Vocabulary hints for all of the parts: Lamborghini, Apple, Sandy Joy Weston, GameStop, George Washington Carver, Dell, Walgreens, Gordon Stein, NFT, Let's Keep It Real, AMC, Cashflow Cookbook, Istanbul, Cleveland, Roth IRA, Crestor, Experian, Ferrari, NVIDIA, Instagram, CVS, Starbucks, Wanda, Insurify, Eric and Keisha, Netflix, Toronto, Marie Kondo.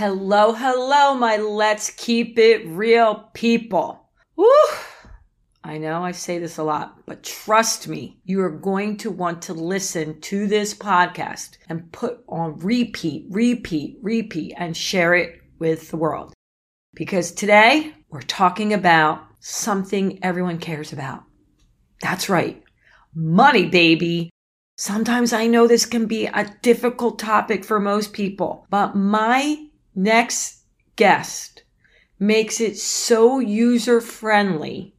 Hello, hello, my Let's Keep It Real people. Woo! I know I say this a lot, but trust me, you are going to want to listen to this podcast and put on repeat, and share it with the world. Because today we're talking about something everyone cares about. That's right. Money, baby. Sometimes I know this can be a difficult topic for most people, but my next guest makes it so user-friendly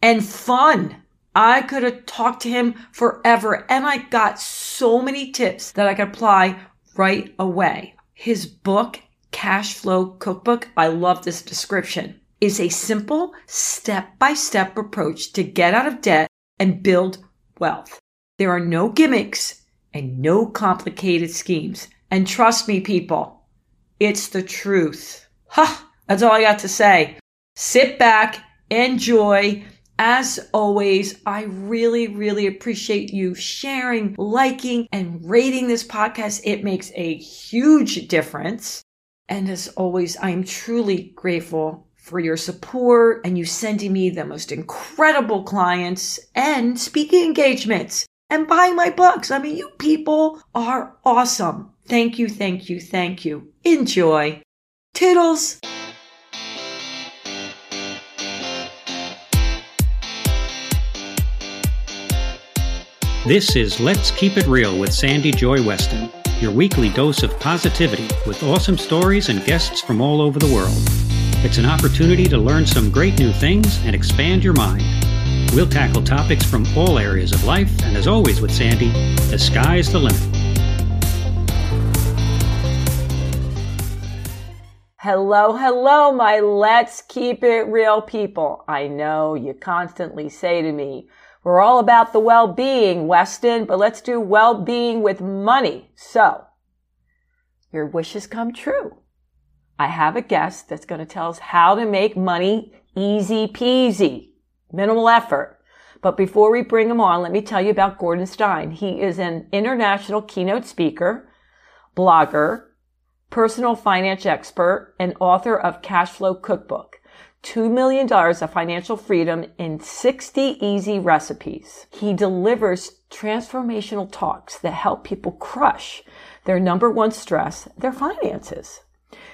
and fun. I could have talked to him forever, and I got so many tips that I could apply right away. His book, Cashflow Cookbook, I love this description, is a simple step-by-step approach to get out of debt and build wealth. There are no gimmicks and no complicated schemes. And trust me, people, it's the truth. That's all I got to say. Sit back, enjoy. As always, I really appreciate you sharing, liking, and rating this podcast. It makes a huge difference. And as always, I am truly grateful for your support and you sending me the most incredible clients and speaking engagements and buying my books. I mean, you people are awesome. Thank you. Enjoy. Toodles. This is Let's Keep It Real with Sandy Joy Weston, your weekly dose of positivity with awesome stories and guests from all over the world. It's an opportunity to learn some great new things and expand your mind. We'll tackle topics from all areas of life, and as always with Sandy, the sky's the limit. Hello, my Let's Keep It Real people. I know you constantly say to me, we're all about the well-being, Weston, but let's do well-being with money. So, your wishes come true. I have a guest that's going to tell us how to make money easy peasy, minimal effort. But before we bring him on, let me tell you about Gordon Stein. He is an international keynote speaker, blogger, personal finance expert, and author of Cashflow Cookbook. $2 million of financial freedom in 60 easy recipes. He delivers transformational talks that help people crush their number one stress, their finances.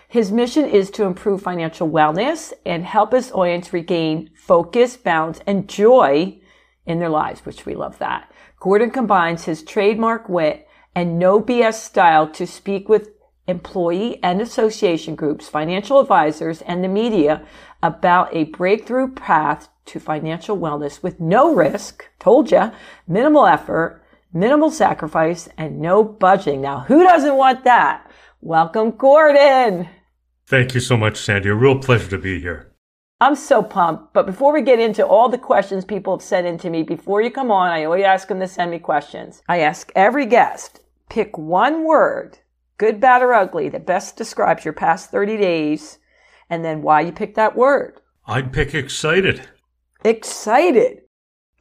His mission is to improve financial wellness and help his audience regain focus, balance, and joy in their lives, which we love that. Gordon combines his trademark wit and no BS style to speak with employee and association groups, financial advisors, and the media about a breakthrough path to financial wellness with no risk, told ya, minimal effort, minimal sacrifice, and no budging. Now, who doesn't want that? Welcome, Gordon. Thank you so much, Sandy. A real pleasure to be here. I'm so pumped. But before we get into all the questions people have sent in to me, before you come on, I always ask them to send me questions. I ask every guest, pick one word, good, bad, or ugly, that best describes your past 30 days, and then why you picked that word. I'd pick excited. Excited.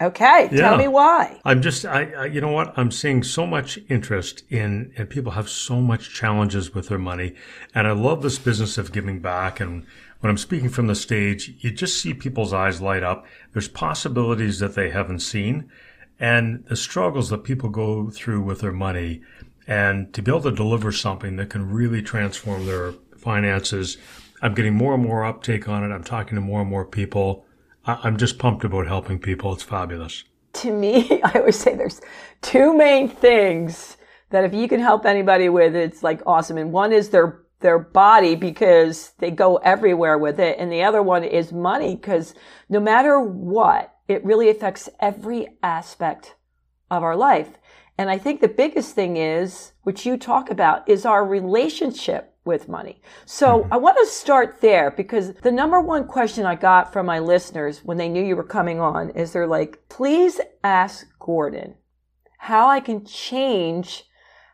Okay, yeah. Tell me why. I'm just, I you know what? I'm seeing so much interest in, and people have so much challenges with their money, and I love this business of giving back, and when I'm speaking from the stage, you just see people's eyes light up. There's possibilities that they haven't seen, and the struggles that people go through with their money. And to be able to deliver something that can really transform their finances, I'm getting more and more uptake on it. I'm talking to more and more people. I'm just pumped about helping people. It's fabulous. To me, I always say there's two main things that if you can help anybody with, it's like awesome. And one is their body, because they go everywhere with it. And the other one is money, because no matter what, it really affects every aspect of our life. And I think the biggest thing is, which you talk about, is our relationship with money. So I want to start there, because the number one question I got from my listeners when they knew you were coming on is they're like, please ask Gordon how I can change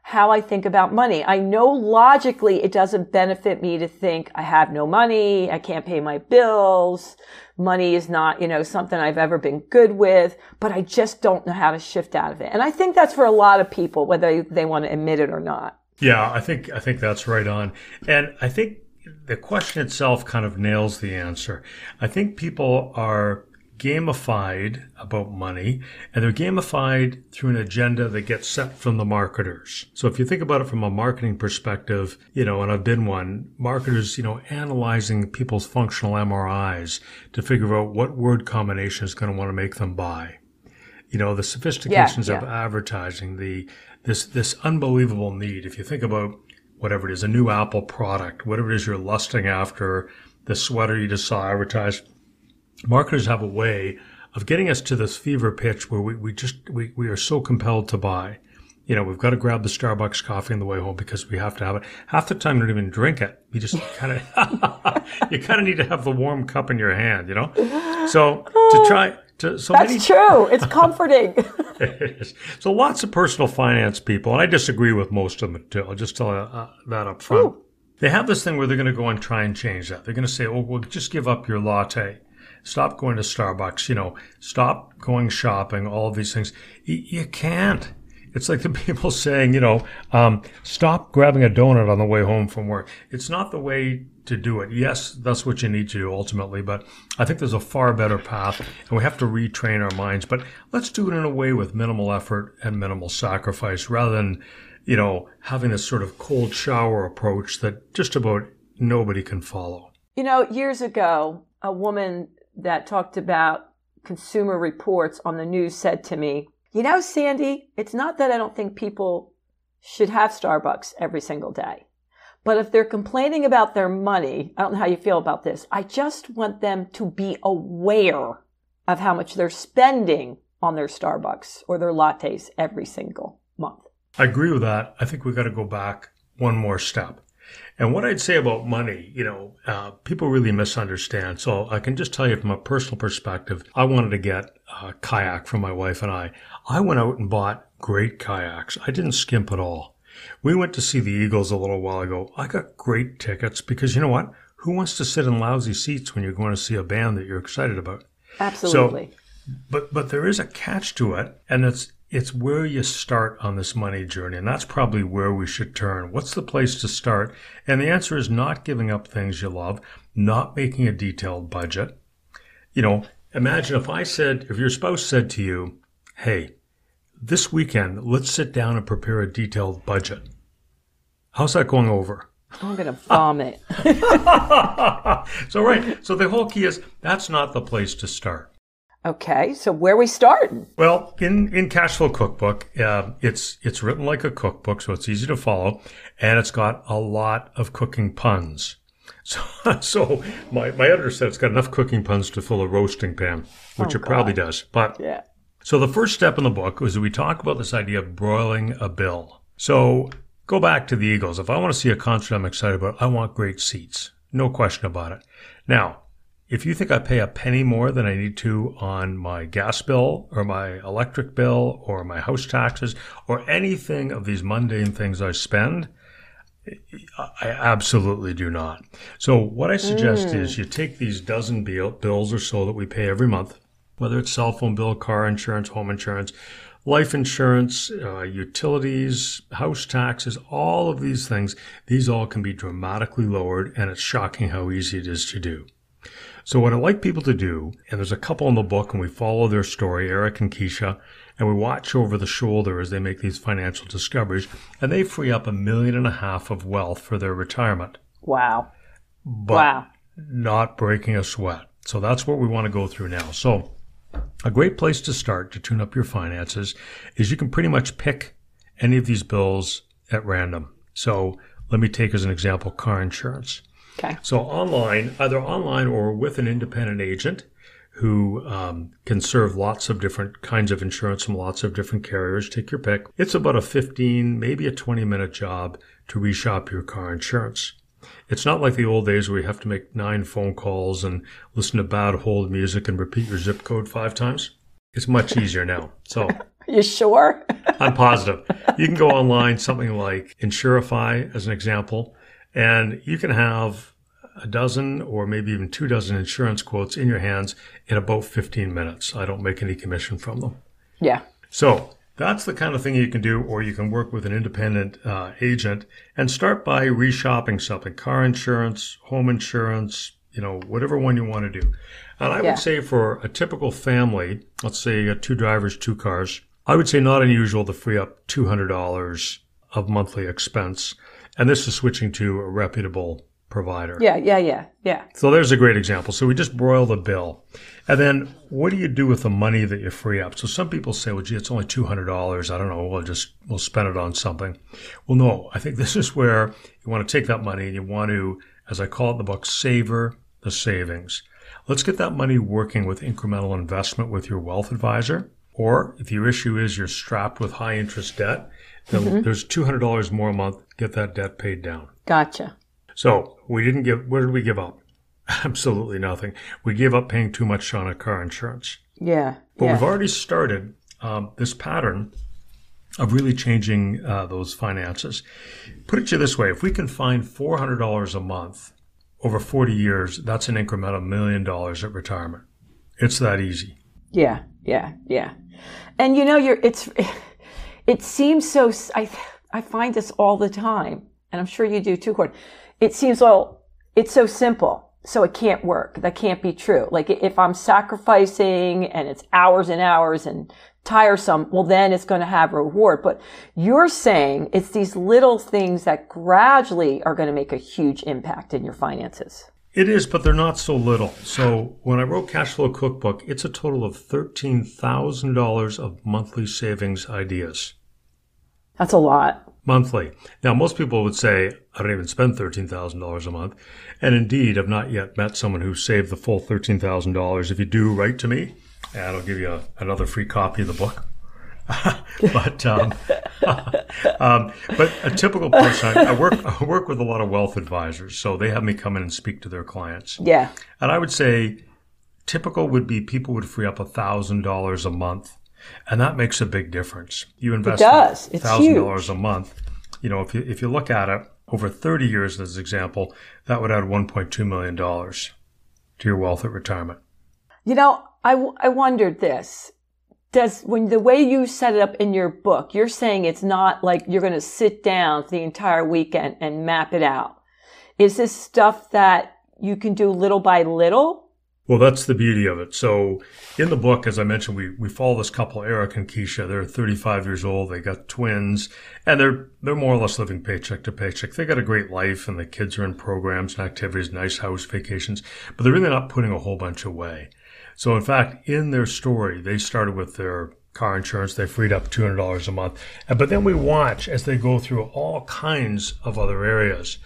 how I think about money. I know logically it doesn't benefit me to think I have no money, I can't pay my bills, money is not, something I've ever been good with, but I just don't know how to shift out of it. And I think that's for a lot of people, whether they want to admit it or not. Yeah, I think that's right on. And I think the question itself kind of nails the answer. I think people are gamified about money, and they're gamified through an agenda that gets set from the marketers. So if you think about it from a marketing perspective, you know, and I've been one, marketers, you know, analyzing people's functional MRIs to figure out what word combination is going to want to make them buy. You know, the sophistications of advertising, this unbelievable need. If you think about whatever it is, a new Apple product, whatever it is you're lusting after, the sweater you just saw advertised, marketers have a way of getting us to this fever pitch where we are so compelled to buy. You know, we've got to grab the Starbucks coffee on the way home because we have to have it. Half the time, you don't even drink it. You just kind of, you kind of need to have the warm cup in your hand, you know? So to try... That's true. It's comforting. It is. So lots of personal finance people, and I disagree with most of them too. I'll just tell you that up front. Ooh. They have this thing where they're going to go and try and change that. They're going to say, oh, well, just give up your latte. Stop going to Starbucks. You know, stop going shopping, all of these things. You can't. It's like the people saying, you know, stop grabbing a donut on the way home from work. It's not the way to do it. Yes, that's what you need to do ultimately, but I think there's a far better path, and we have to retrain our minds. But let's do it in a way with minimal effort and minimal sacrifice rather than, you know, having this sort of cold shower approach that just about nobody can follow. You know, years ago, a woman that talked about Consumer Reports on the news said to me, you know, Sandy, it's not that I don't think people should have Starbucks every single day, but if they're complaining about their money, I don't know how you feel about this. I just want them to be aware of how much they're spending on their Starbucks or their lattes every single month. I agree with that. I think we've got to go back one more step. And what I'd say about money, you know, people really misunderstand. So I can just tell you from a personal perspective, I wanted to get a kayak for my wife and I. I went out and bought great kayaks. I didn't skimp at all. We went to see the Eagles a little while ago. I got great tickets because you know what? Who wants to sit in lousy seats when you're going to see a band that you're excited about? Absolutely. So, but there is a catch to it, and it's where you start on this money journey, and that's probably where we should turn. What's the place to start? And the answer is not giving up things you love, not making a detailed budget. You know, imagine if your spouse said to you, hey, this weekend, let's sit down and prepare a detailed budget. How's that going over? I'm going to vomit. So the whole key is that's not the place to start. Okay, so where are we starting? Well, in Cashflow Cookbook, it's written like a cookbook, so it's easy to follow, and it's got a lot of cooking puns. So my editor said it's got enough cooking puns to fill a roasting pan, which it probably does. But yeah. So the first step in the book was we talk about this idea of broiling a bill. So go back to the Eagles. If I want to see a concert I'm excited about, I want great seats. No question about it. Now, if you think I pay a penny more than I need to on my gas bill or my electric bill or my house taxes or anything of these mundane things I spend, I absolutely do not. So what I suggest is you take these dozen bills or so that we pay every month, whether it's cell phone bill, car insurance, home insurance, life insurance, utilities, house taxes, all of these things, these all can be dramatically lowered, and it's shocking how easy it is to do. So what I like people to do, and there's a couple in the book, and we follow their story, Eric and Keisha, and we watch over the shoulder as they make these financial discoveries, and they free up $1.5 million of wealth for their retirement. Wow. But not breaking a sweat. So that's what we want to go through now. So a great place to start to tune up your finances is you can pretty much pick any of these bills at random. So let me take as an example car insurance. Okay. So online, either online or with an independent agent who can serve lots of different kinds of insurance from lots of different carriers, take your pick. It's about a 15, maybe a 20-minute job to reshop your car insurance. It's not like the old days where you have to make 9 phone calls and listen to bad hold music and repeat your zip code 5 times. It's much easier now. So. You sure? I'm positive. You can go online, something like Insurify as an example. And you can have a dozen or maybe even 24 insurance quotes in your hands in about 15 minutes. I don't make any commission from them. Yeah. So That's the kind of thing you can do, or you can work with an independent agent and start by reshopping something, car insurance, home insurance, you know, whatever one you want to do. And I would say for a typical family, let's say two drivers, two cars, I would say not unusual to free up $200 of monthly expense. And this is switching to a reputable provider. Yeah. So there's a great example. So we just broil the bill. And then what do you do with the money that you free up? So some people say, well, gee, it's only $200. I don't know. We'll spend it on something. Well, no, I think this is where you want to take that money and you want to, as I call it in the book, savor the savings. Let's get that money working with incremental investment with your wealth advisor. Or if your issue is you're strapped with high interest debt, then there's $200 more a month. Get that debt paid down. Gotcha. So what did we give up? Absolutely nothing. We gave up paying too much on our car insurance. But we've already started this pattern of really changing those finances. Put it to you this way. If we can find $400 a month over 40 years, that's an incremental $1 million at retirement. It's that easy. Yeah. And you know, it seems so, I find this all the time, and I'm sure you do too, Gordon. It seems it's so simple, so it can't work. That can't be true. Like if I'm sacrificing and it's hours and hours and tiresome, well, then it's going to have reward. But you're saying it's these little things that gradually are going to make a huge impact in your finances. It is, but they're not so little. So when I wrote Cashflow Cookbook, it's a total of $13,000 of monthly savings ideas. That's a lot. Monthly. Now, most people would say, I don't even spend $13,000 a month. And indeed, I've not yet met someone who saved the full $13,000. If you do, write to me, and I'll give you another free copy of the book. But a typical person, I work with a lot of wealth advisors, so they have me come in and speak to their clients. Yeah. And I would say typical would be people would free up $1,000 a month. And that makes a big difference. You invest $1,000 a month. You know, if you look at it over 30 years, as an example, that would add $1.2 million to your wealth at retirement. You know, I wondered this. When the way you set it up in your book, you're saying it's not like you're going to sit down for the entire weekend and map it out. Is this stuff that you can do little by little? Well, that's the beauty of it. So in the book, as I mentioned, we follow this couple, Eric and Keisha. They're 35 years old. They got twins, and they're more or less living paycheck to paycheck. They got a great life, and the kids are in programs and activities, nice house, vacations, but they're really not putting a whole bunch away. So in fact, in their story, they started with their car insurance. They freed up $200 a month. But then we watch as they go through all kinds of other areas,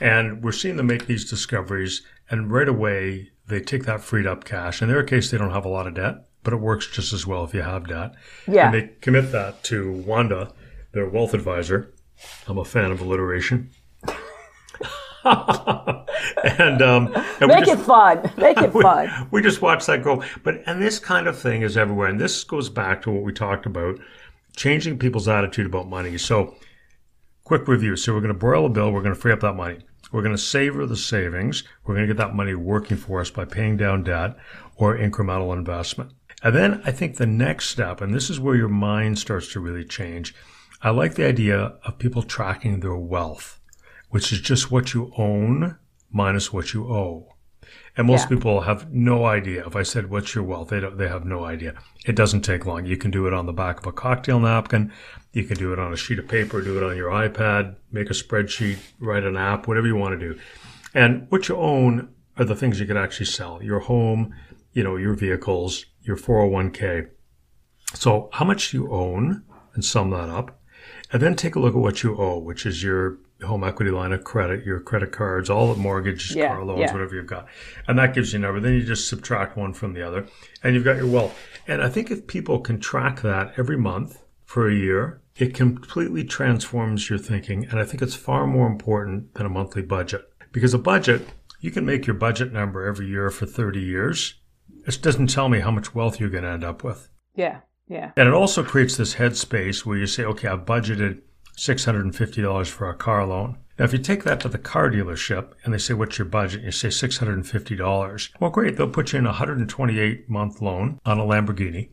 and we're seeing them make these discoveries, and right away, they take that freed up cash. In their case, they don't have a lot of debt, but it works just as well if you have debt. Yeah. And they commit that to Wanda, their wealth advisor. I'm a fan of alliteration. and Make it fun. We just watch that go. And this kind of thing is everywhere. And this goes back to what we talked about, changing people's attitude about money. So quick review. So we're going to broil a bill. We're going to free up that money. We're going to savor the savings. We're going to get that money working for us by paying down debt or incremental investment. And then I think the next step, and this is where your mind starts to really change. I like the idea of people tracking their wealth, which is just what you own minus what you owe. And most people have no idea. If I said, what's your wealth? They have no idea. It doesn't take long. You can do it on the back of a cocktail napkin. You can do it on a sheet of paper, do it on your iPad, make a spreadsheet, write an app, whatever you want to do. And what you own are the things you could actually sell, your home, you know, your vehicles, your 401k. So how much you own and sum that up, and then take a look at what you owe, which is your home equity line of credit, your credit cards, all the mortgages, car loans, whatever you've got. And that gives you a number. Then you just subtract one from the other, and you've got your wealth. And I think if people can track that every month for a year, it completely transforms your thinking, and I think it's far more important than a monthly budget. Because a budget, you can make your budget number every year for 30 years. It doesn't tell me how much wealth you're going to end up with. Yeah. And it also creates this headspace where you say, okay, I've budgeted $650 for a car loan. Now, if you take that to the car dealership and they say, what's your budget? You say $650. Well, great. They'll put you in a 128-month loan on a Lamborghini.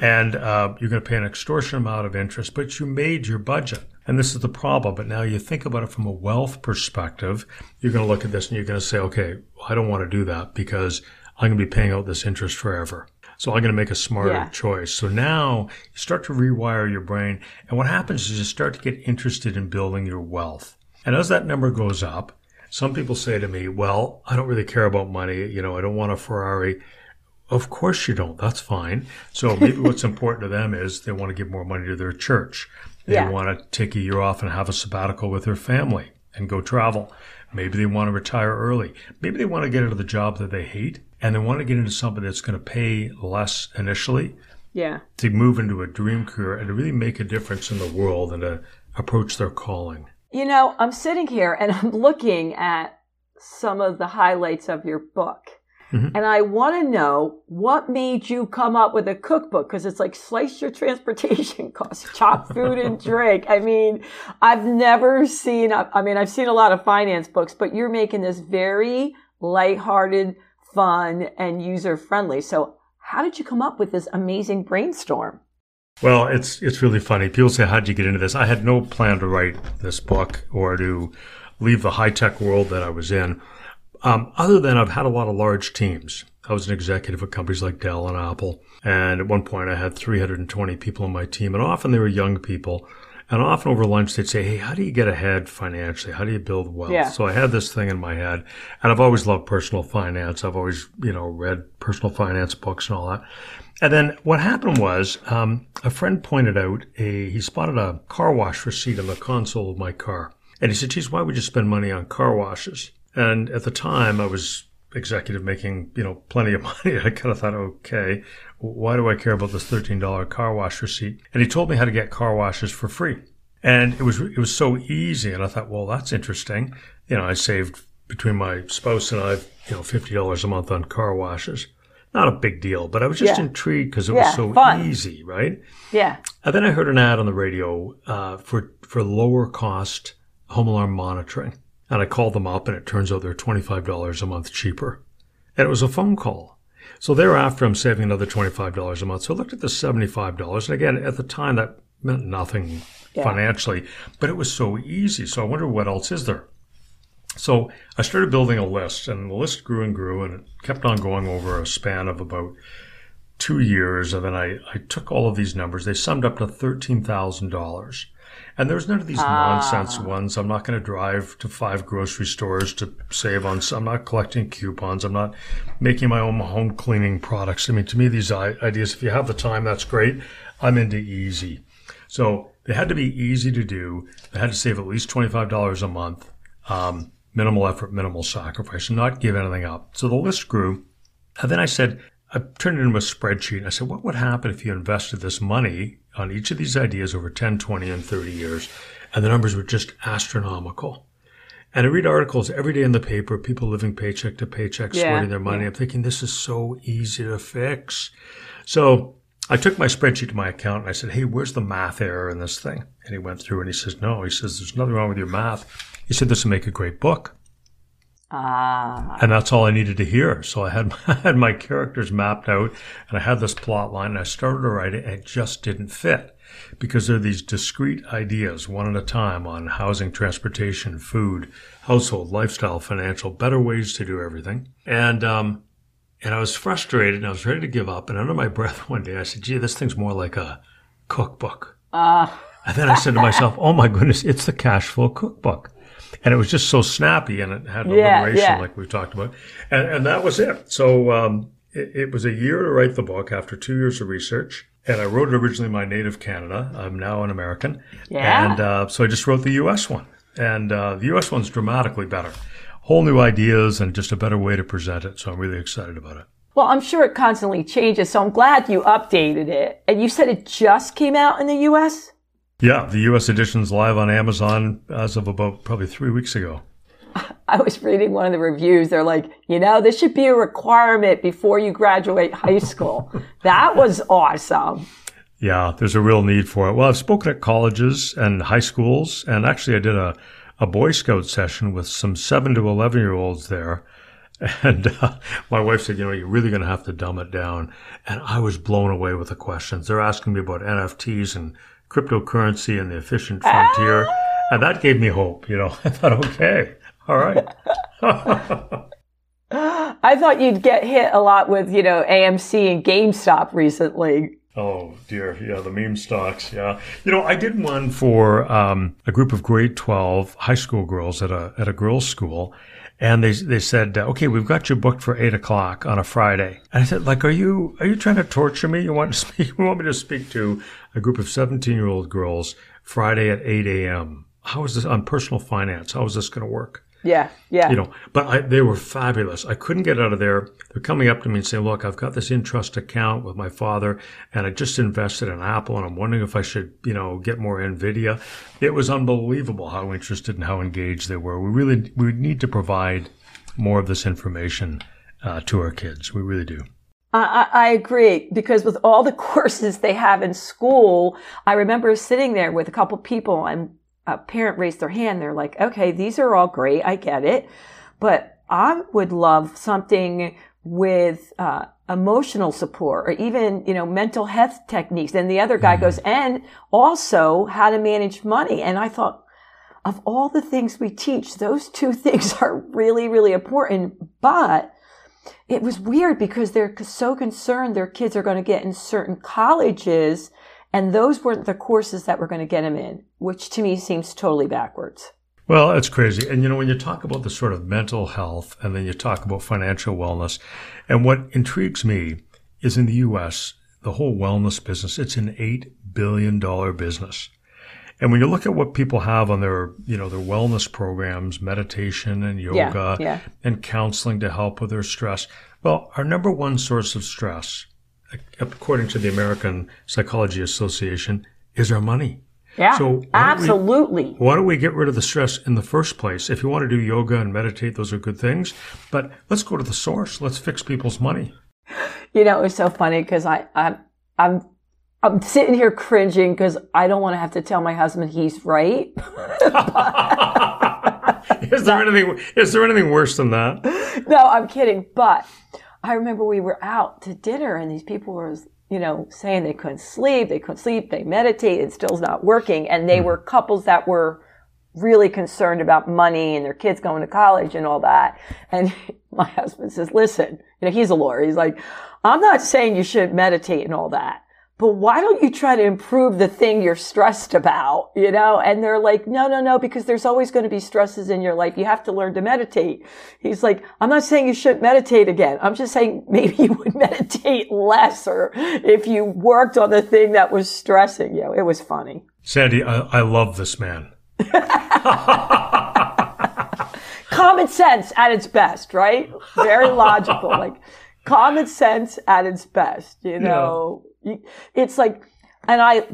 And you're going to pay an extortionate amount of interest, but you made your budget. And this is the problem. But now you think about it from a wealth perspective, you're going to look at this and you're going to say, okay, I don't want to do that because I'm going to be paying out this interest forever. So I'm going to make a smarter choice. So now you start to rewire your brain. And what happens is you start to get interested in building your wealth. And as that number goes up, some people say to me, well, I don't really care about money. You know, I don't want a Ferrari. Of course you don't. That's fine. So maybe what's important to them is they want to give more money to their church. They want to take a year off and have a sabbatical with their family and go travel. Maybe they want to retire early. Maybe they want to get into the job that they hate and they want to get into something that's going to pay less initially to move into a dream career and to really make a difference in the world and to approach their calling. You know, I'm sitting here and I'm looking at some of the highlights of your book. Mm-hmm. And I want to know what made you come up with a cookbook, because it's like slice your transportation costs, chop food and drink. I mean, I've never seen, I mean, I've seen a lot of finance books, but you're making this very lighthearted, fun, and user-friendly. So how did you come up with this amazing brainstorm? Well, it's really funny. People say, how'd you get into this? I had no plan to write this book or to leave the high-tech world that I was in. Other than I've had a lot of large teams. I was an executive at companies like Dell and Apple. And at one point I had 320 people on my team. And often they were young people. And often over lunch they'd say, hey, how do you get ahead financially? How do you build wealth? Yeah. So I had this thing in my head. And I've always loved personal finance. I've always, you know, read personal finance books and all that. And then what happened was a friend pointed out, he spotted a car wash receipt in the console of my car. And he said, geez, why would you spend money on car washes? And at the time, I was executive making, you know, plenty of money. I kind of thought, okay, why do I care about this $13 car wash receipt? And he told me how to get car washes for free. And it was so easy. And I thought, well, that's interesting. You know, I saved between my spouse and I, you know, $50 a month on car washes. Not a big deal, but I was just intrigued because it was so fun. Easy, right? Yeah. And then I heard an ad on the radio for lower cost home alarm monitoring. And I called them up, and it turns out they're $25 a month cheaper. And it was a phone call. So thereafter, I'm saving another $25 a month. So I looked at the $75. And again, at the time, that meant nothing financially. But it was so easy. So I wonder what else is there. So I started building a list, and the list grew and grew, and it kept on going over a span of about 2 years. And then I took all of these numbers. They summed up to $13,000. And there's none of these nonsense ones. I'm not going to drive to 5 grocery stores to save on some. I'm not collecting coupons. I'm not making my own home cleaning products. I mean, to me, these ideas, if you have the time, that's great. I'm into easy. So they had to be easy to do. They had to save at least $25 a month. Minimal effort, minimal sacrifice, and not give anything up. So the list grew. And then I said, I turned it into a spreadsheet. And I said, what would happen if you invested this money on each of these ideas over 10, 20, and 30 years, and the numbers were just astronomical. And I read articles every day in the paper, people living paycheck to paycheck, sweating their money. I'm thinking, this is so easy to fix. So I took my spreadsheet to my accountant, and I said, hey, where's the math error in this thing? And he went through, and he says, no. He says, there's nothing wrong with your math. He said, this will make a great book. And that's all I needed to hear. So I had my characters mapped out, and I had this plot line, and I started to write it, and it just didn't fit because there are these discrete ideas, one at a time, on housing, transportation, food, household, lifestyle, financial, better ways to do everything. And I was frustrated, and I was ready to give up. And under my breath one day, I said, gee, this thing's more like a cookbook. And then I said to myself, oh, my goodness, it's the Cashflow Cookbook. And it was just so snappy, and it had alliteration like we talked about. And that was it. So it was a year to write the book after 2 years of research. And I wrote it originally in my native Canada. I'm now an American. Yeah. And so I just wrote the U.S. one. And the U.S. one's dramatically better. Whole new ideas and just a better way to present it. So I'm really excited about it. Well, I'm sure it constantly changes. So I'm glad you updated it. And you said it just came out in the U.S.? Yeah, the U.S. edition's live on Amazon as of about probably 3 weeks ago. I was reading one of the reviews. They're like, you know, this should be a requirement before you graduate high school. That was awesome. Yeah, there's a real need for it. Well, I've spoken at colleges and high schools, and actually I did a Boy Scout session with some 7 to 11-year-olds there. And my wife said, you know, you're really going to have to dumb it down. And I was blown away with the questions. They're asking me about NFTs and cryptocurrency and the efficient frontier. And that gave me hope, you know. I thought, okay, all right. I thought you'd get hit a lot with, you know, AMC and GameStop recently. Oh, dear. Yeah, the meme stocks. Yeah. You know, I did one for a group of grade 12 high school girls at a girls' school. And they said, okay, we've got you booked for 8 o'clock on a Friday. And I said, like, are you trying to torture me? You want me to speak to a group of 17-year-old girls Friday at 8 a.m. How is this on personal finance? How is this going to work? Yeah, yeah. You know, but they were fabulous. I couldn't get out of there. They're coming up to me and saying, look, I've got this Intrust account with my father, and I just invested in Apple, and I'm wondering if I should, you know, get more NVIDIA. It was unbelievable how interested and how engaged they were. We need to provide more of this information to our kids. We really do. I agree, because with all the courses they have in school, I remember sitting there with a couple people and a parent raised their hand. They're like, okay, these are all great. I get it. But I would love something with emotional support or even, you know, mental health techniques. And the other guy goes, and also how to manage money. And I thought, of all the things we teach, those two things are really, really important. But it was weird because they're so concerned their kids are going to get in certain colleges. And those weren't the courses that were going to get them in, which to me seems totally backwards. Well, it's crazy. And, you know, when you talk about the sort of mental health and then you talk about financial wellness, and what intrigues me is in the U.S., the whole wellness business, it's an $8 billion business. And when you look at what people have on their, you know, their wellness programs, meditation and yoga and counseling to help with their stress, well, our number one source of stress, according to the American Psychology Association, is our money. Yeah, so absolutely. Why don't we get rid of the stress in the first place? If you want to do yoga and meditate, those are good things. But let's go to the source. Let's fix people's money. You know, it's so funny because I'm sitting here cringing because I don't want to have to tell my husband he's right. Is there anything worse than that? No, I'm kidding. But I remember we were out to dinner and these people were, you know, saying they couldn't sleep, they meditate, it's still not working. And they were couples that were really concerned about money and their kids going to college and all that. And my husband says, listen, you know, he's a lawyer. He's like, I'm not saying you shouldn't meditate and all that, but why don't you try to improve the thing you're stressed about, you know? And they're like, no, because there's always going to be stresses in your life. You have to learn to meditate. He's like, I'm not saying you shouldn't meditate again. I'm just saying maybe you would meditate less or if you worked on the thing that was stressing you. It was funny. Sandy, I love this man. Common sense at its best, right? Very logical. Like common sense at its best, you know? Yeah. It's like, and I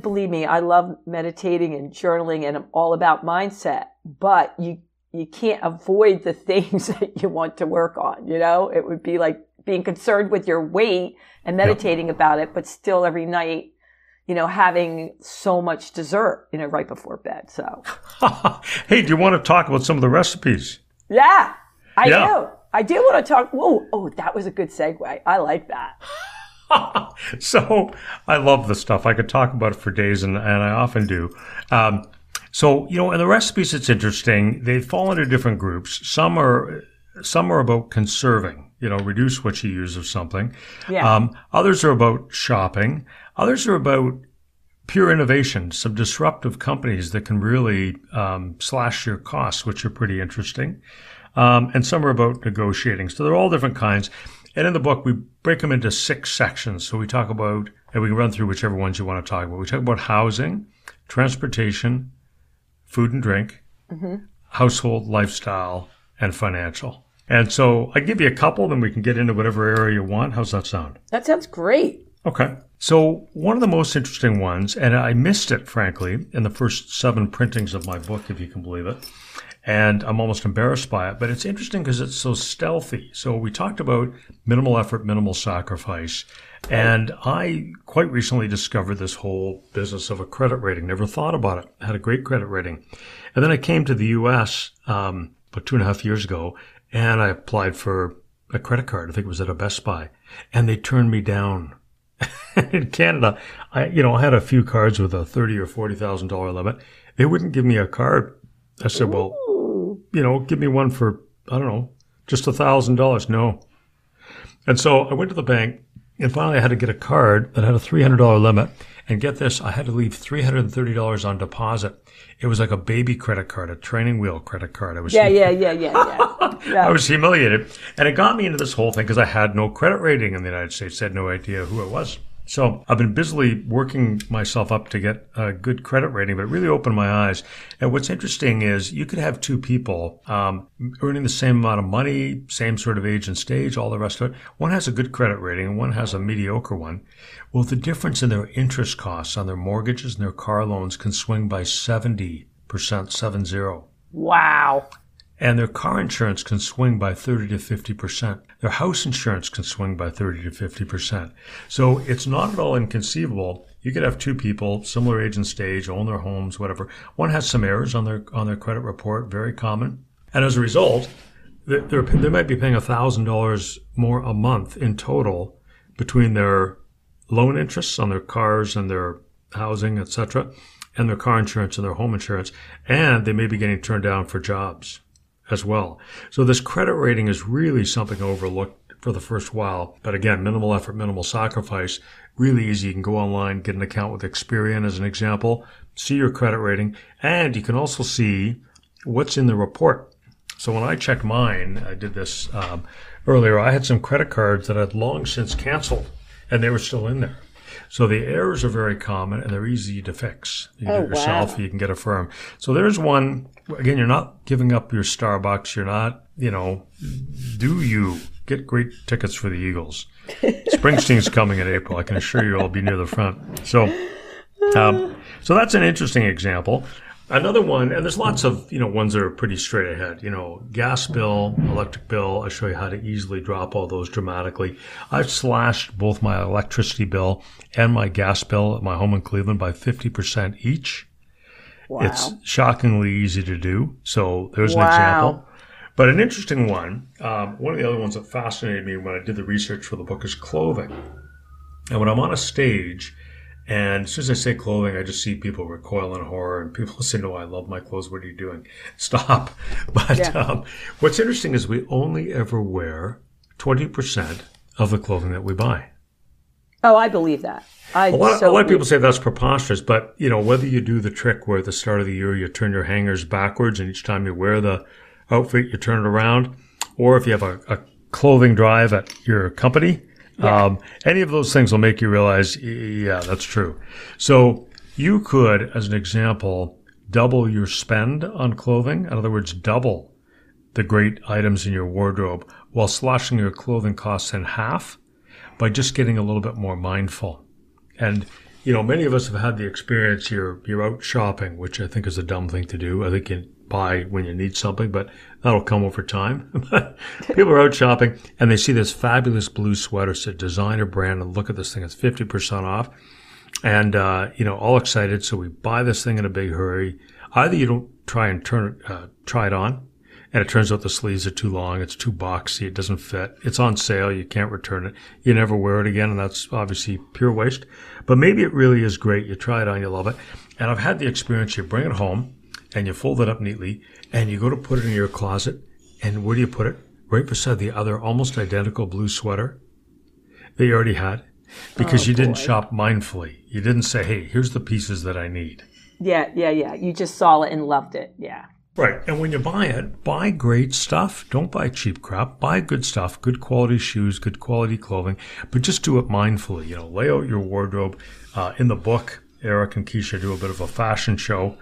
love meditating and journaling and I'm all about mindset, but you can't avoid the things that you want to work on. You know, it would be like being concerned with your weight and meditating about it, but still every night, you know, having so much dessert, you know, right before bed. So, hey, do you want to talk about some of the recipes? Yeah, I do. I do want to talk. Whoa. Oh, that was a good segue. I like that. So I love this stuff. I could talk about it for days, and I often do. So, you know, in the recipes, it's interesting. They fall into different groups. Some are about conserving, you know, reduce what you use of something. Yeah. Others are about shopping. Others are about pure innovation, some disruptive companies that can really slash your costs, which are pretty interesting. And some are about negotiating. So they're all different kinds. And in the book, we break them into 6 sections. So we talk about, and we can run through whichever ones you want to talk about. We talk about housing, transportation, food and drink, household, lifestyle, and financial. And so I give you a couple, then we can get into whatever area you want. How's that sound? That sounds great. Okay. So one of the most interesting ones, and I missed it, frankly, in the first 7 printings of my book, if you can believe it. And I'm almost embarrassed by it, but it's interesting because it's so stealthy. So we talked about minimal effort, minimal sacrifice. And I quite recently discovered this whole business of a credit rating. Never thought about it. I had a great credit rating. And then I came to the U.S. About 2.5 years ago, and I applied for a credit card. I think it was at a Best Buy, and they turned me down. In Canada, I had a few cards with a $30,000 or $40,000 limit. They wouldn't give me a card. I said, well, give me one for, I don't know, just $1,000. No. And so I went to the bank, and finally I had to get a card that had a $300 limit. And get this, I had to leave $330 on deposit. It was like a baby credit card, a training wheel credit card. Yeah. I was humiliated. And it got me into this whole thing because I had no credit rating in the United States. I had no idea who I was. So I've been busily working myself up to get a good credit rating, but it really opened my eyes. And what's interesting is you could have two people earning the same amount of money, same sort of age and stage, all the rest of it. One has a good credit rating and one has a mediocre one. Well, the difference in their interest costs on their mortgages and their car loans can swing by 70%, 70. Wow. And their car insurance can swing by 30 to 50%. Their house insurance can swing by 30 to 50%. So it's not at all inconceivable. You could have two people, similar age and stage, own their homes, whatever. One has some errors on their credit report, very common. And as a result, they might be paying $1,000 more a month in total between their loan interests on their cars and their housing, etc., and their car insurance and their home insurance. And they may be getting turned down for jobs as well. So this credit rating is really something overlooked for the first while. But again, minimal effort, minimal sacrifice, really easy. You can go online, get an account with Experian as an example, see your credit rating, and you can also see what's in the report. So when I checked mine, I did this earlier, I had some credit cards that I'd long since canceled, and they were still in there. So the errors are very common, and they're easy to fix. You can do it yourself, you can get a firm. So there's one. Again, you're not giving up your Starbucks. You're not, do you get great tickets for the Eagles? Springsteen's coming in April. I can assure you I'll be near the front. So that's an interesting example. Another one, and there's lots of, ones that are pretty straight ahead. Gas bill, electric bill. I'll show you how to easily drop all those dramatically. I've slashed both my electricity bill and my gas bill at my home in Cleveland by 50% each. Wow. It's shockingly easy to do. So there's an example. But an interesting one, one of the other ones that fascinated me when I did the research for the book is clothing. And when I'm on a stage, and as soon as I say clothing, I just see people recoil in horror, and people say, no, I love my clothes. What are you doing? Stop. But what's interesting is we only ever wear 20% of the clothing that we buy. Oh, I believe that. A lot of people say that's preposterous, but whether you do the trick where at the start of the year you turn your hangers backwards and each time you wear the outfit you turn it around, or if you have a clothing drive at your company, any of those things will make you realize, yeah, that's true. So you could, as an example, double your spend on clothing. In other words, double the great items in your wardrobe while slashing your clothing costs in half by just getting a little bit more mindful. And, many of us have had the experience here, you're out shopping, which I think is a dumb thing to do. I think you buy when you need something, but that'll come over time. People are out shopping and they see this fabulous blue sweater, it's a designer brand, and look at this thing, it's 50% off. And, all excited. So we buy this thing in a big hurry. Either you don't try and try it on. And it turns out the sleeves are too long. It's too boxy. It doesn't fit. It's on sale. You can't return it. You never wear it again. And that's obviously pure waste. But maybe it really is great. You try it on. You love it. And I've had the experience. You bring it home and you fold it up neatly and you go to put it in your closet. And where do you put it? Right beside the other almost identical blue sweater that you already had because you didn't shop mindfully. You didn't say, hey, here's the pieces that I need. Yeah. You just saw it and loved it. Yeah. Right. And when you buy it, buy great stuff. Don't buy cheap crap. Buy good stuff, good quality shoes, good quality clothing, but just do it mindfully. Lay out your wardrobe. In the book, Eric and Keisha do a bit of a fashion show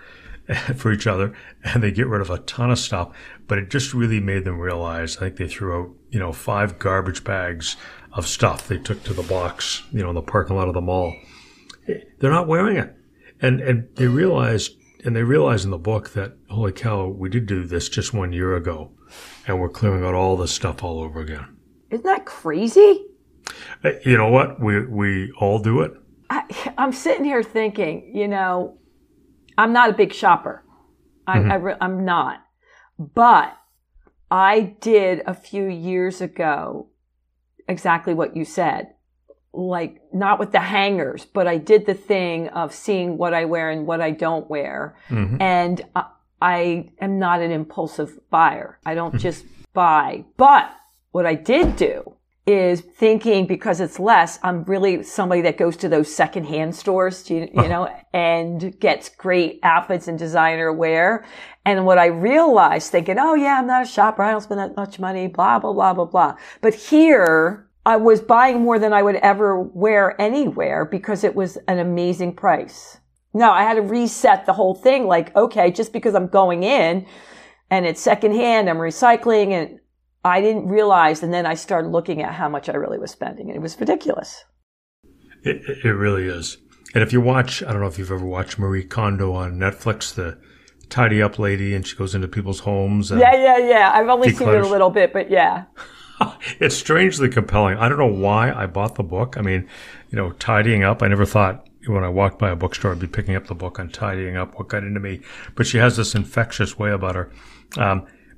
for each other, and they get rid of a ton of stuff, but it just really made them realize, I think they threw out, 5 garbage bags of stuff they took to the box, in the parking lot of the mall. They're not wearing it. And they realized, and they realize in the book that, holy cow, we did do this just 1 year ago, and we're clearing out all this stuff all over again. Isn't that crazy? You know what? We all do it. I'm sitting here thinking, I'm not a big shopper. I'm not. But I did a few years ago exactly what you said, like not with the hangers, but I did the thing of seeing what I wear and what I don't wear. Mm-hmm. And I am not an impulsive buyer. I don't just buy. But what I did do is thinking because it's less, I'm really somebody that goes to those secondhand stores, you know, and gets great outfits and designer wear. And what I realized thinking, oh yeah, I'm not a shopper. I don't spend that much money, blah, blah, blah, blah, blah. But here I was buying more than I would ever wear anywhere because it was an amazing price. No, I had to reset the whole thing. Like, okay, just because I'm going in and it's secondhand, I'm recycling, and I didn't realize. And then I started looking at how much I really was spending, and it was ridiculous. It really is. And if you watch, I don't know if you've ever watched Marie Kondo on Netflix, the tidy up lady, and she goes into people's homes. And yeah. I've only seen it a little bit, but yeah. It's strangely compelling. I don't know why I bought the book. I mean, you know, tidying up, I never thought, when I walked by a bookstore, I'd be picking up the book on tidying up, what got into me. But she has this infectious way about her.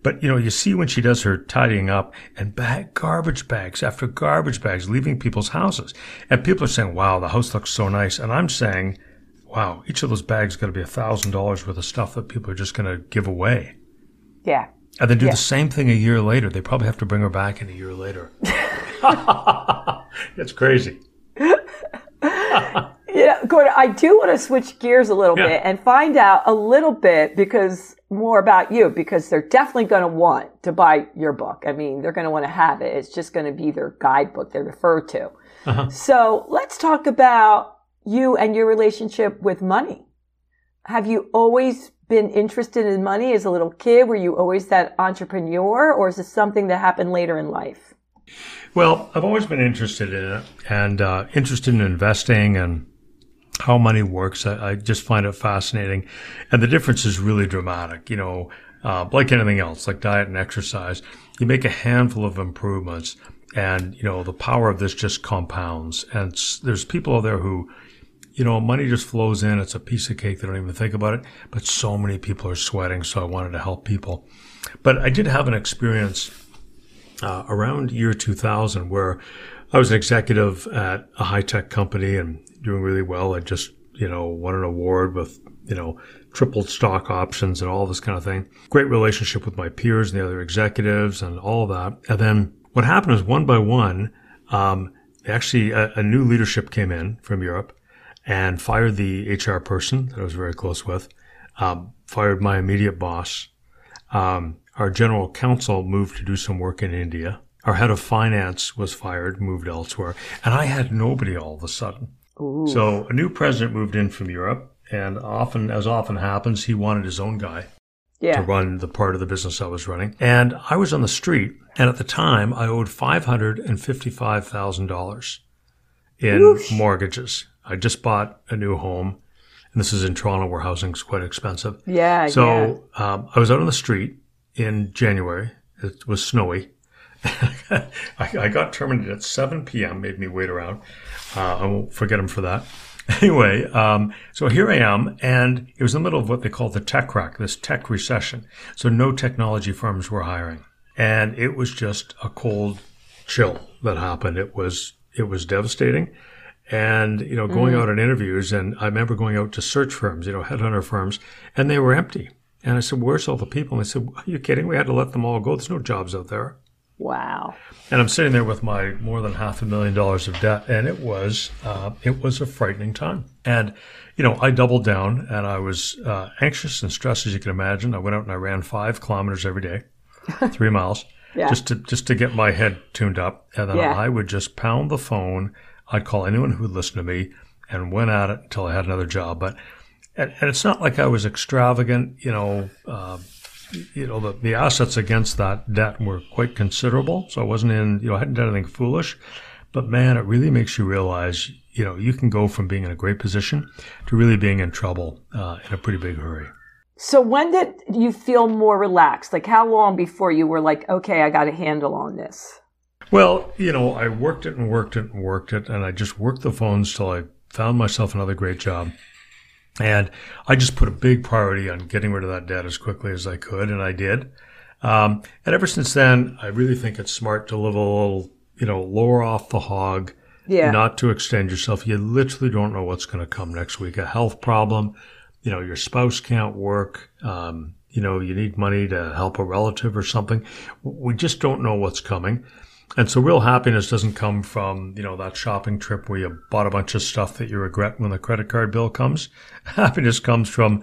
But, you know, you see when she does her tidying up and garbage bags after garbage bags leaving people's houses. And people are saying, wow, the house looks so nice. And I'm saying, wow, each of those bags got to be $1,000 worth of stuff that people are just going to give away. Yeah. And then do the same thing a year later. They probably have to bring her back in a year later. That's crazy. Yeah, Gordon, I do want to switch gears a little bit and find out a little bit more about you, because they're definitely going to want to buy your book. I mean, they're going to want to have it. It's just going to be their guidebook they refer to. Uh-huh. So let's talk about you and your relationship with money. Have you always been interested in money as a little kid? Were you always that entrepreneur, or is this something that happened later in life? Well, I've always been interested in it and interested in investing and how money works. I just find it fascinating. And the difference is really dramatic, you know, like anything else, like diet and exercise. You make a handful of improvements and, you know, the power of this just compounds. And there's people out there who, you know, money just flows in. It's a piece of cake. They don't even think about it. But so many people are sweating. So I wanted to help people. But I did have an experience around year 2000 where I was an executive at a high-tech company and doing really well. I just, you know, won an award with, you know, tripled stock options and all this kind of thing. Great relationship with my peers and the other executives and all that. And then what happened is one by one, actually a new leadership came in from Europe and fired the HR person that I was very close with, fired my immediate boss. Our general counsel moved to do some work in India. Our head of finance was fired, moved elsewhere. And I had nobody all of a sudden. Ooh. So a new president moved in from Europe, and often, as often happens, he wanted his own guy to run the part of the business I was running. And I was on the street, and at the time, I owed $555,000 in mortgages. I just bought a new home, and this is in Toronto where housing's quite expensive. Yeah. So I was out on the street in January. It was snowy. I got terminated at 7 p.m., made me wait around. I won't forget him for that. Anyway, so here I am, and it was in the middle of what they call the tech crack, this tech recession. So no technology firms were hiring. And it was just a cold chill that happened. It was devastating. And, you know, going out on interviews, and I remember going out to search firms, you know, headhunter firms, and they were empty. And I said, where's all the people? And they said, are you kidding? We had to let them all go. There's no jobs out there. Wow. And I'm sitting there with my more than $500,000 of debt, and it was a frightening time. And, you know, I doubled down, and I was anxious and stressed, as you can imagine. I went out and I ran 5 kilometers every day, 3 miles, just to get my head tuned up. And then I would just pound the phone. I'd call anyone who would listen to me and went at it until I had another job. But and it's not like I was extravagant, you know, the assets against that debt were quite considerable. So I wasn't I hadn't done anything foolish, but man, it really makes you realize, you know, you can go from being in a great position to really being in trouble in a pretty big hurry. So when did you feel more relaxed? Like how long before you were like, okay, I got a handle on this? Well, you know, I worked it. And I just worked the phones till I found myself another great job. And I just put a big priority on getting rid of that debt as quickly as I could, and I did. And ever since then, I really think it's smart to live a little, lower off the hog, not to extend yourself. You literally don't know what's going to come next week. A health problem, your spouse can't work, you need money to help a relative or something. We just don't know what's coming. And so real happiness doesn't come from, that shopping trip where you bought a bunch of stuff that you regret when the credit card bill comes. Happiness comes from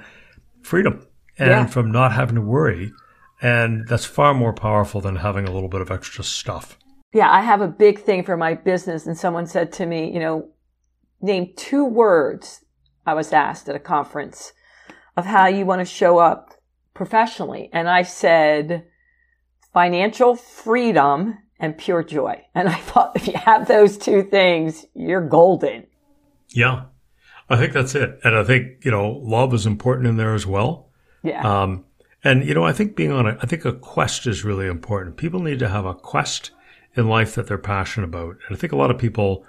freedom and from not having to worry. And that's far more powerful than having a little bit of extra stuff. Yeah, I have a big thing for my business. And someone said to me, name two words, I was asked at a conference, of how you want to show up professionally. And I said, financial freedom and pure joy. And I thought, if you have those two things, you're golden. Yeah, I think that's it. And I think, love is important in there as well. Yeah. I think I think a quest is really important. People need to have a quest in life that they're passionate about. And I think a lot of people,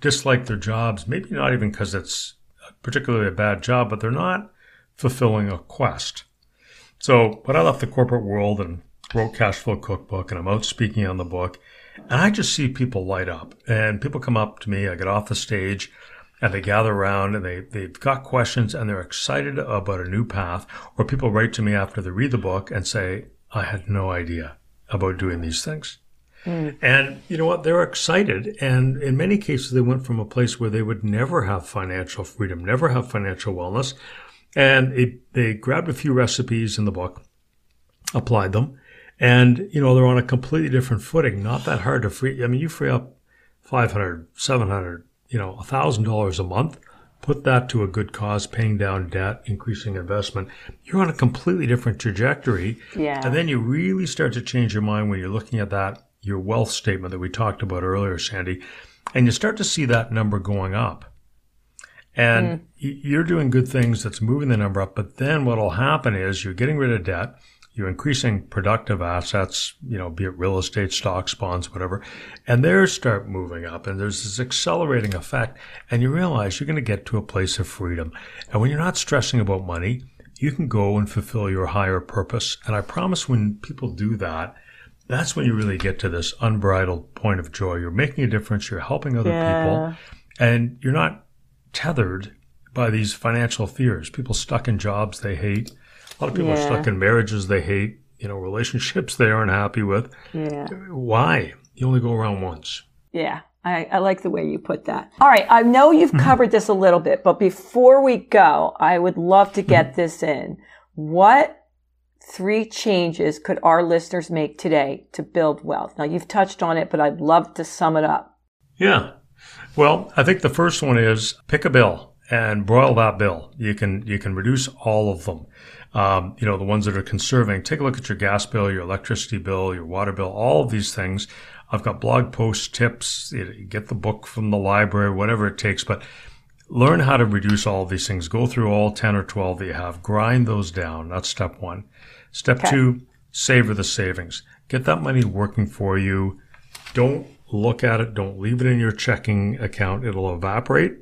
dislike their jobs, maybe not even because it's particularly a bad job, but they're not fulfilling a quest. So, but I left the corporate world and wrote Cashflow Cookbook, and I'm out speaking on the book, and I just see people light up, and people come up to me. I get off the stage and they gather around and they've got questions and they're excited about a new path, or people write to me after they read the book and say, I had no idea about doing these things. Mm. And you know what? They're excited. And in many cases, they went from a place where they would never have financial freedom, never have financial wellness. And they grabbed a few recipes in the book, applied them. And, they're on a completely different footing. Not that hard to free. I mean, you free up $500, $700, $1,000 a month, put that to a good cause, paying down debt, increasing investment. You're on a completely different trajectory. Yeah. And then you really start to change your mind when you're looking at that, your wealth statement that we talked about earlier, Sandy. And you start to see that number going up. And you're doing good things that's moving the number up. But then what will happen is you're getting rid of debt. You're increasing productive assets, be it real estate, stocks, bonds, whatever, and they start moving up, and there's this accelerating effect, and you realize you're going to get to a place of freedom. And when you're not stressing about money, you can go and fulfill your higher purpose. And I promise when people do that, that's when you really get to this unbridled point of joy. You're making a difference. You're helping other people, and you're not tethered by these financial fears. People stuck in jobs they hate. A lot of people are stuck in marriages they hate, relationships they aren't happy with. Yeah. Why? You only go around once. Yeah. I like the way you put that. All right. I know you've covered this a little bit, but before we go, I would love to get this in. What three changes could our listeners make today to build wealth? Now, you've touched on it, but I'd love to sum it up. Yeah. Well, I think the first one is pick a bill and broil that bill. You can reduce all of them. The ones that are conserving. Take a look at your gas bill, your electricity bill, your water bill, all of these things. I've got blog posts, tips, get the book from the library, whatever it takes, but learn how to reduce all of these things. Go through all 10 or 12 that you have. Grind those down. That's step one. Step two, savor the savings. Get that money working for you. Don't look at it. Don't leave it in your checking account. It'll evaporate.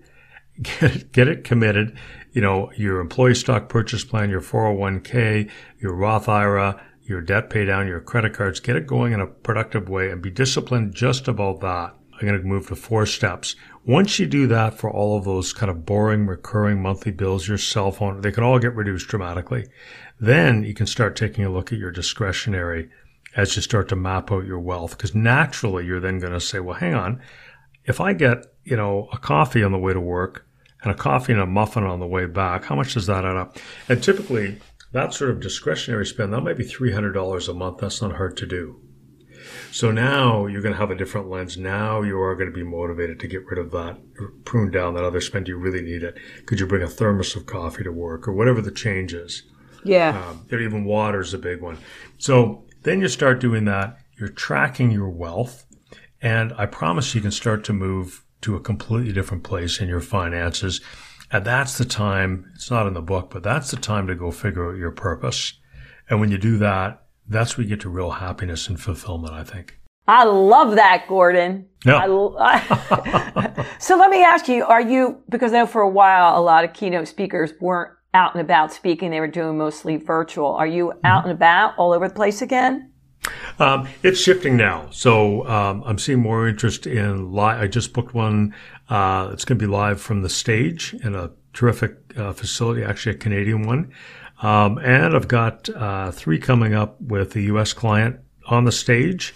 Get it committed. Your employee stock purchase plan, your 401k, your Roth IRA, your debt pay down, your credit cards. Get it going in a productive way and be disciplined just about that. I'm going to move to 4 steps. Once you do that for all of those kind of boring, recurring monthly bills, your cell phone, they can all get reduced dramatically. Then you can start taking a look at your discretionary as you start to map out your wealth, because naturally you're then going to say, well, hang on, if I get, a coffee on the way to work, and a coffee and a muffin on the way back, how much does that add up? And typically, that sort of discretionary spend, that might be $300 a month. That's not hard to do. So now you're going to have a different lens. Now you are going to be motivated to get rid of that, prune down that other spend. You really need it. Could you bring a thermos of coffee to work or whatever the change is? Yeah. Even water is a big one. So then you start doing that. You're tracking your wealth. And I promise you can start to move to a completely different place in your finances. And that's the time, it's not in the book, but that's the time to go figure out your purpose. And when you do that, that's where you get to real happiness and fulfillment, I think. I love that, Gordon. Yeah. So let me ask you, because I know for a while, a lot of keynote speakers weren't out and about speaking. They were doing mostly virtual. Are you out and about all over the place again? It's shifting now. So I'm seeing more interest in live. I just booked one. It's going to be live from the stage in a terrific facility, actually a Canadian one. And I've got three coming up with a U.S. client on the stage.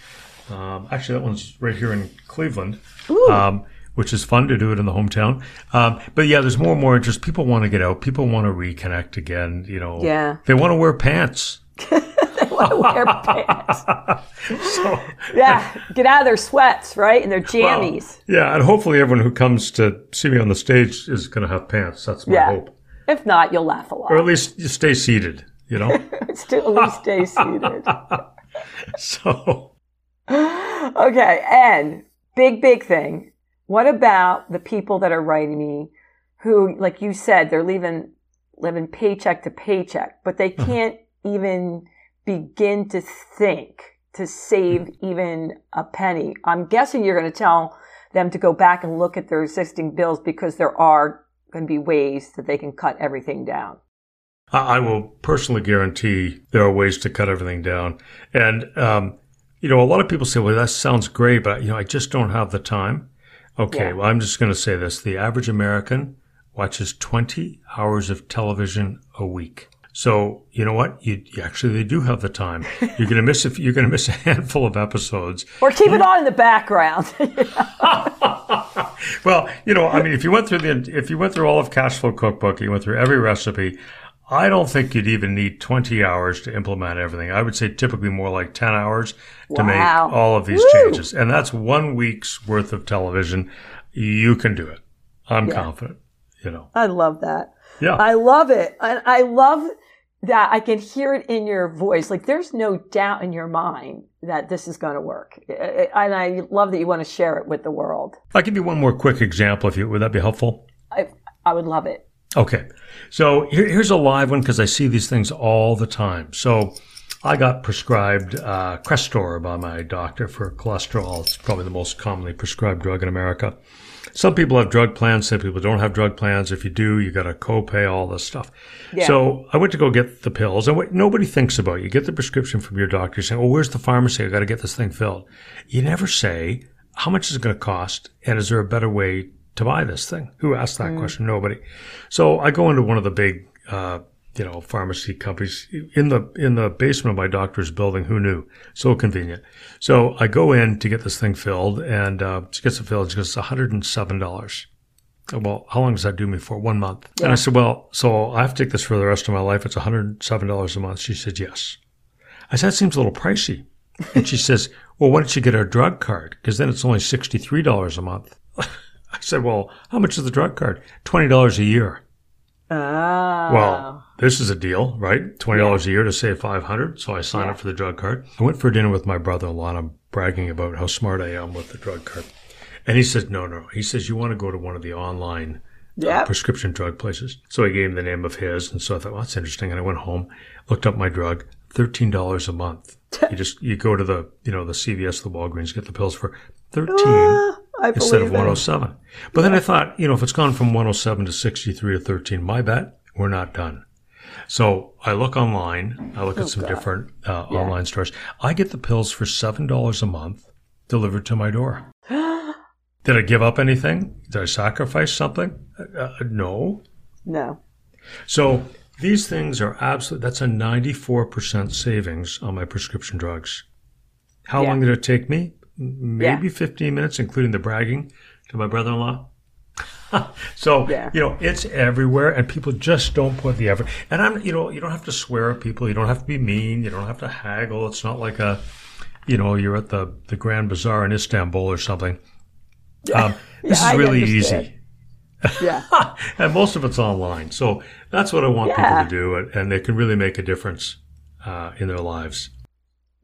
Actually, that one's right here in Cleveland, which is fun to do it in the hometown. But yeah, there's more and more interest. People want to get out. People want to reconnect again. You know, they want to wear pants. Yeah, get out of their sweats, right? And their jammies. Well, yeah, and hopefully everyone who comes to see me on the stage is going to have pants. That's my hope. If not, you'll laugh a lot. Or at least you stay seated, you know? Stay seated. Okay, and big thing. What about the people that are writing me who, like you said, they're living paycheck to paycheck, but they can't even begin to think to save even a penny? I'm guessing you're going to tell them to go back and look at their existing bills because there are going to be ways that they can cut everything down. I will personally guarantee there are ways to cut everything down. And, you know, a lot of people say, well, that sounds great, but, you know, I just don't have the time. Okay, well, I'm just going to say this. The average American watches 20 hours of television a week. So you know what? You actually they do have the time. You're gonna miss a handful of episodes, or keep it on in the background. Well, you know, I mean, if you went through all of Cashflow Cookbook, you went through every recipe. I don't think you'd even need 20 hours to implement everything. I would say typically more like 10 hours to make all of these changes, and that's 1 week's worth of television. You can do it. I'm confident. You know, I love that. Yeah. I love it. And I love that I can hear it in your voice. Like there's no doubt in your mind that this is going to work. And I love that you want to share it with the world. I'll give you one more quick example. Would that be helpful? I would love it. Okay. So here's a live one because I see these things all the time. So I got prescribed Crestor by my doctor for cholesterol. It's probably the most commonly prescribed drug in America. Some people have drug plans. Some people don't have drug plans. If you do, you got to co-pay, all this stuff. Yeah. So I went to go get the pills. And what nobody thinks about it. You get the prescription from your doctor saying, oh, where's the pharmacy? I got to get this thing filled. You never say, how much is it going to cost? And is there a better way to buy this thing? Who asked that question? Nobody. So I go into one of the big, pharmacy companies in the basement of my doctor's building. Who knew? So convenient. So I go in to get this thing filled, and she gets it filled. She goes, $107. Well, how long does that do me for? 1 month. Yeah. And I said, well, so I have to take this for the rest of my life. It's $107 a month. She said, yes. I said, that seems a little pricey. And she says, well, why don't you get our drug card? Because then it's only $63 a month. I said, well, how much is the drug card? $20 a year. Oh. Well, this is a deal, right? $20 a year to save $500. So I signed up for the drug card. I went for dinner with my brother-in-law, and I'm bragging about how smart I am with the drug card. And he said, no. He says, you want to go to one of the online prescription drug places. So I gave him the name of his. And so I thought, well, that's interesting. And I went home, looked up my drug, $13 a month. You go to the, the CVS, the Walgreens, get the pills for $13 instead of 107. But then I thought, if it's gone from 107 to 63 to 13, my bet, we're not done. So I look online. I look at some different online stores. I get the pills for $7 a month delivered to my door. Did I give up anything? Did I sacrifice something? No. No. So these things are that's a 94% savings on my prescription drugs. How long did it take me? Maybe 15 minutes, including the bragging to my brother-in-law. So, it's everywhere, and people just don't put the effort. And you don't have to swear at people. You don't have to be mean. You don't have to haggle. It's not like you're at the Grand Bazaar in Istanbul or something. This is really easy. Yeah. And most of it's online. So that's what I want people to do, and they can really make a difference in their lives.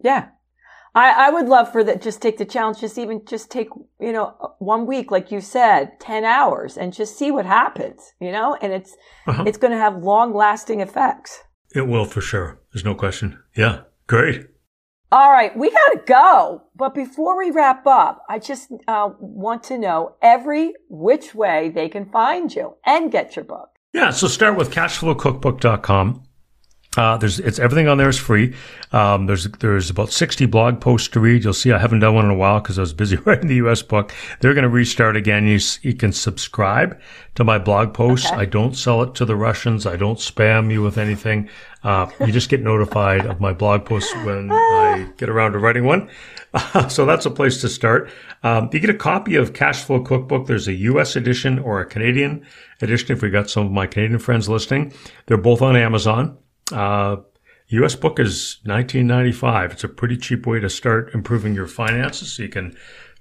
Yeah. I would love for that. Just take the challenge. Just take, 1 week, like you said, 10 hours and just see what happens, and it's going to have long lasting effects. It will for sure. There's no question. Yeah. Great. All right. We got to go. But before we wrap up, I just want to know which way they can find you and get your book. Yeah, so start with cashflowcookbook.com. Everything on there is free. There's about 60 blog posts to read. You'll see I haven't done one in a while because I was busy writing the U.S. book. They're going to restart again. You can subscribe to my blog posts. Okay. I don't sell it to the Russians. I don't spam you with anything. You just get notified of my blog posts when I get around to writing one. So that's a place to start. You get a copy of Cashflow Cookbook. There's a U.S. edition or a Canadian edition if we got some of my Canadian friends listening. They're both on Amazon. U.S. book is $19.95. It's a pretty cheap way to start improving your finances. So you can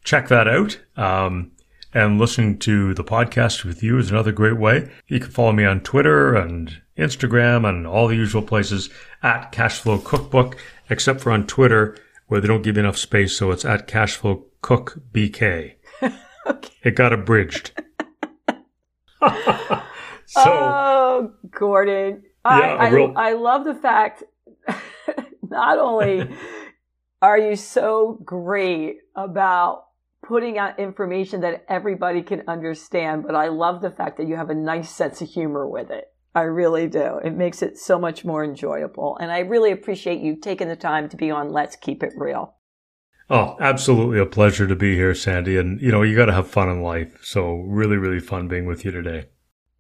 check that out. And listening to the podcast with you is another great way. You can follow me on Twitter and Instagram and all the usual places at Cashflow Cookbook, except for on Twitter where they don't give you enough space. So it's at Cashflow Cook BK. Okay. It got abridged. Oh, Gordon. I love the fact not only are you so great about putting out information that everybody can understand, but I love the fact that you have a nice sense of humor with it. I really do. It makes it so much more enjoyable. And I really appreciate you taking the time to be on Let's Keep It Real. Oh, absolutely a pleasure to be here, Sandy. And, you got to have fun in life. So really, really fun being with you today.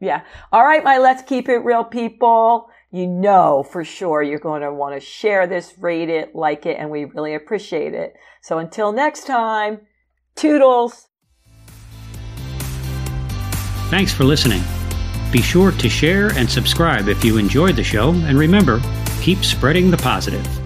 Yeah. All right, my Let's Keep It Real people. You know for sure you're going to want to share this, rate it, like it, and we really appreciate it. So until next time, toodles. Thanks for listening. Be sure to share and subscribe if you enjoyed the show. And remember, keep spreading the positive.